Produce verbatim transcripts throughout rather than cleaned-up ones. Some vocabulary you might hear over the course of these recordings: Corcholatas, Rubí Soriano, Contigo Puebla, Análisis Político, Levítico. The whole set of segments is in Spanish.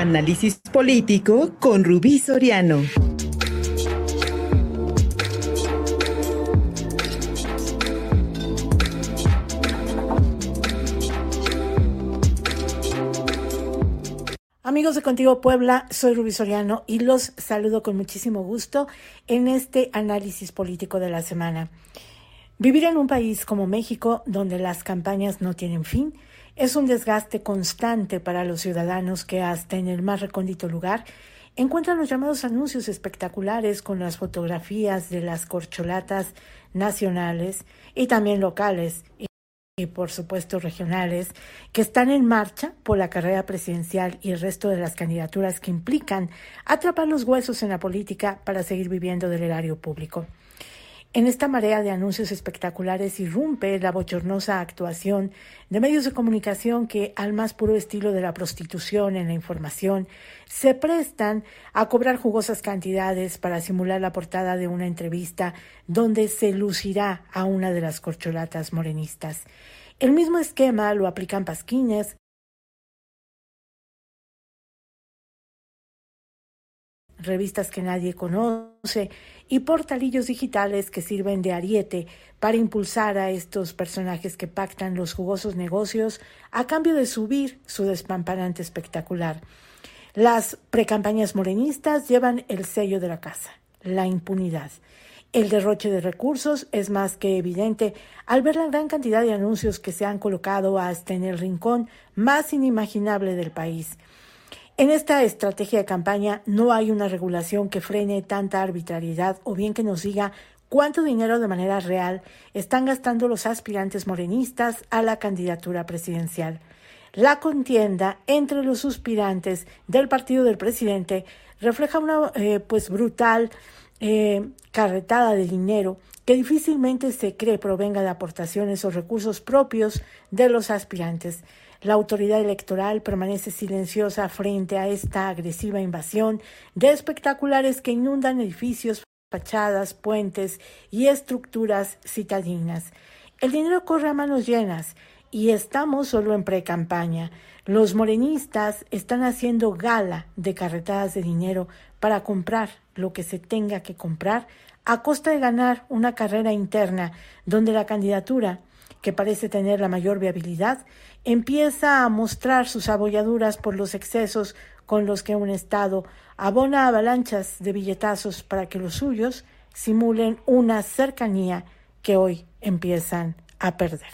Análisis político con Rubí Soriano. Amigos de Contigo Puebla, soy Rubí Soriano y los saludo con muchísimo gusto en este análisis político de la semana. Vivir en un país como México, donde las campañas no tienen fin, es un desgaste constante para los ciudadanos que hasta en el más recóndito lugar encuentran los llamados anuncios espectaculares con las fotografías de las corcholatas nacionales y también locales. Y por supuesto regionales, que están en marcha por la carrera presidencial y el resto de las candidaturas que implican atrapar los huesos en la política para seguir viviendo del erario público. En esta marea de anuncios espectaculares irrumpe la bochornosa actuación de medios de comunicación que, al más puro estilo de la prostitución en la información, se prestan a cobrar jugosas cantidades para simular la portada de una entrevista donde se lucirá a una de las corcholatas morenistas. El mismo esquema lo aplican pasquines, revistas que nadie conoce y portalillos digitales que sirven de ariete para impulsar a estos personajes que pactan los jugosos negocios a cambio de subir su despampanante espectacular. Las precampañas morenistas llevan el sello de la casa, la impunidad. El derroche de recursos es más que evidente al ver la gran cantidad de anuncios que se han colocado hasta en el rincón más inimaginable del país. En esta estrategia de campaña no hay una regulación que frene tanta arbitrariedad o bien que nos diga cuánto dinero de manera real están gastando los aspirantes morenistas a la candidatura presidencial. La contienda entre los suspirantes del partido del presidente refleja una eh, pues brutal eh, carretada de dinero que difícilmente se cree provenga de aportaciones o recursos propios de los aspirantes. La autoridad electoral permanece silenciosa frente a esta agresiva invasión de espectaculares que inundan edificios, fachadas, puentes y estructuras citadinas. El dinero corre a manos llenas y estamos solo en precampaña. Los morenistas están haciendo gala de carretadas de dinero para comprar lo que se tenga que comprar a costa de ganar una carrera interna donde la candidatura que parece tener la mayor viabilidad, empieza a mostrar sus abolladuras por los excesos con los que un Estado abona avalanchas de billetazos para que los suyos simulen una cercanía que hoy empiezan a perder.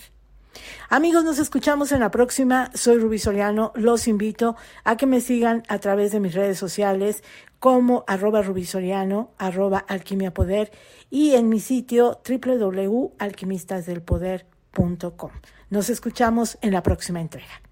Amigos, nos escuchamos en la próxima. Soy Rubí Soriano. Los invito a que me sigan a través de mis redes sociales como arroba Rubí Soriano, arroba Alquimia Poder y en mi sitio doble u doble u doble u punto alquimistas del poder punto com. Nos escuchamos en la próxima entrega.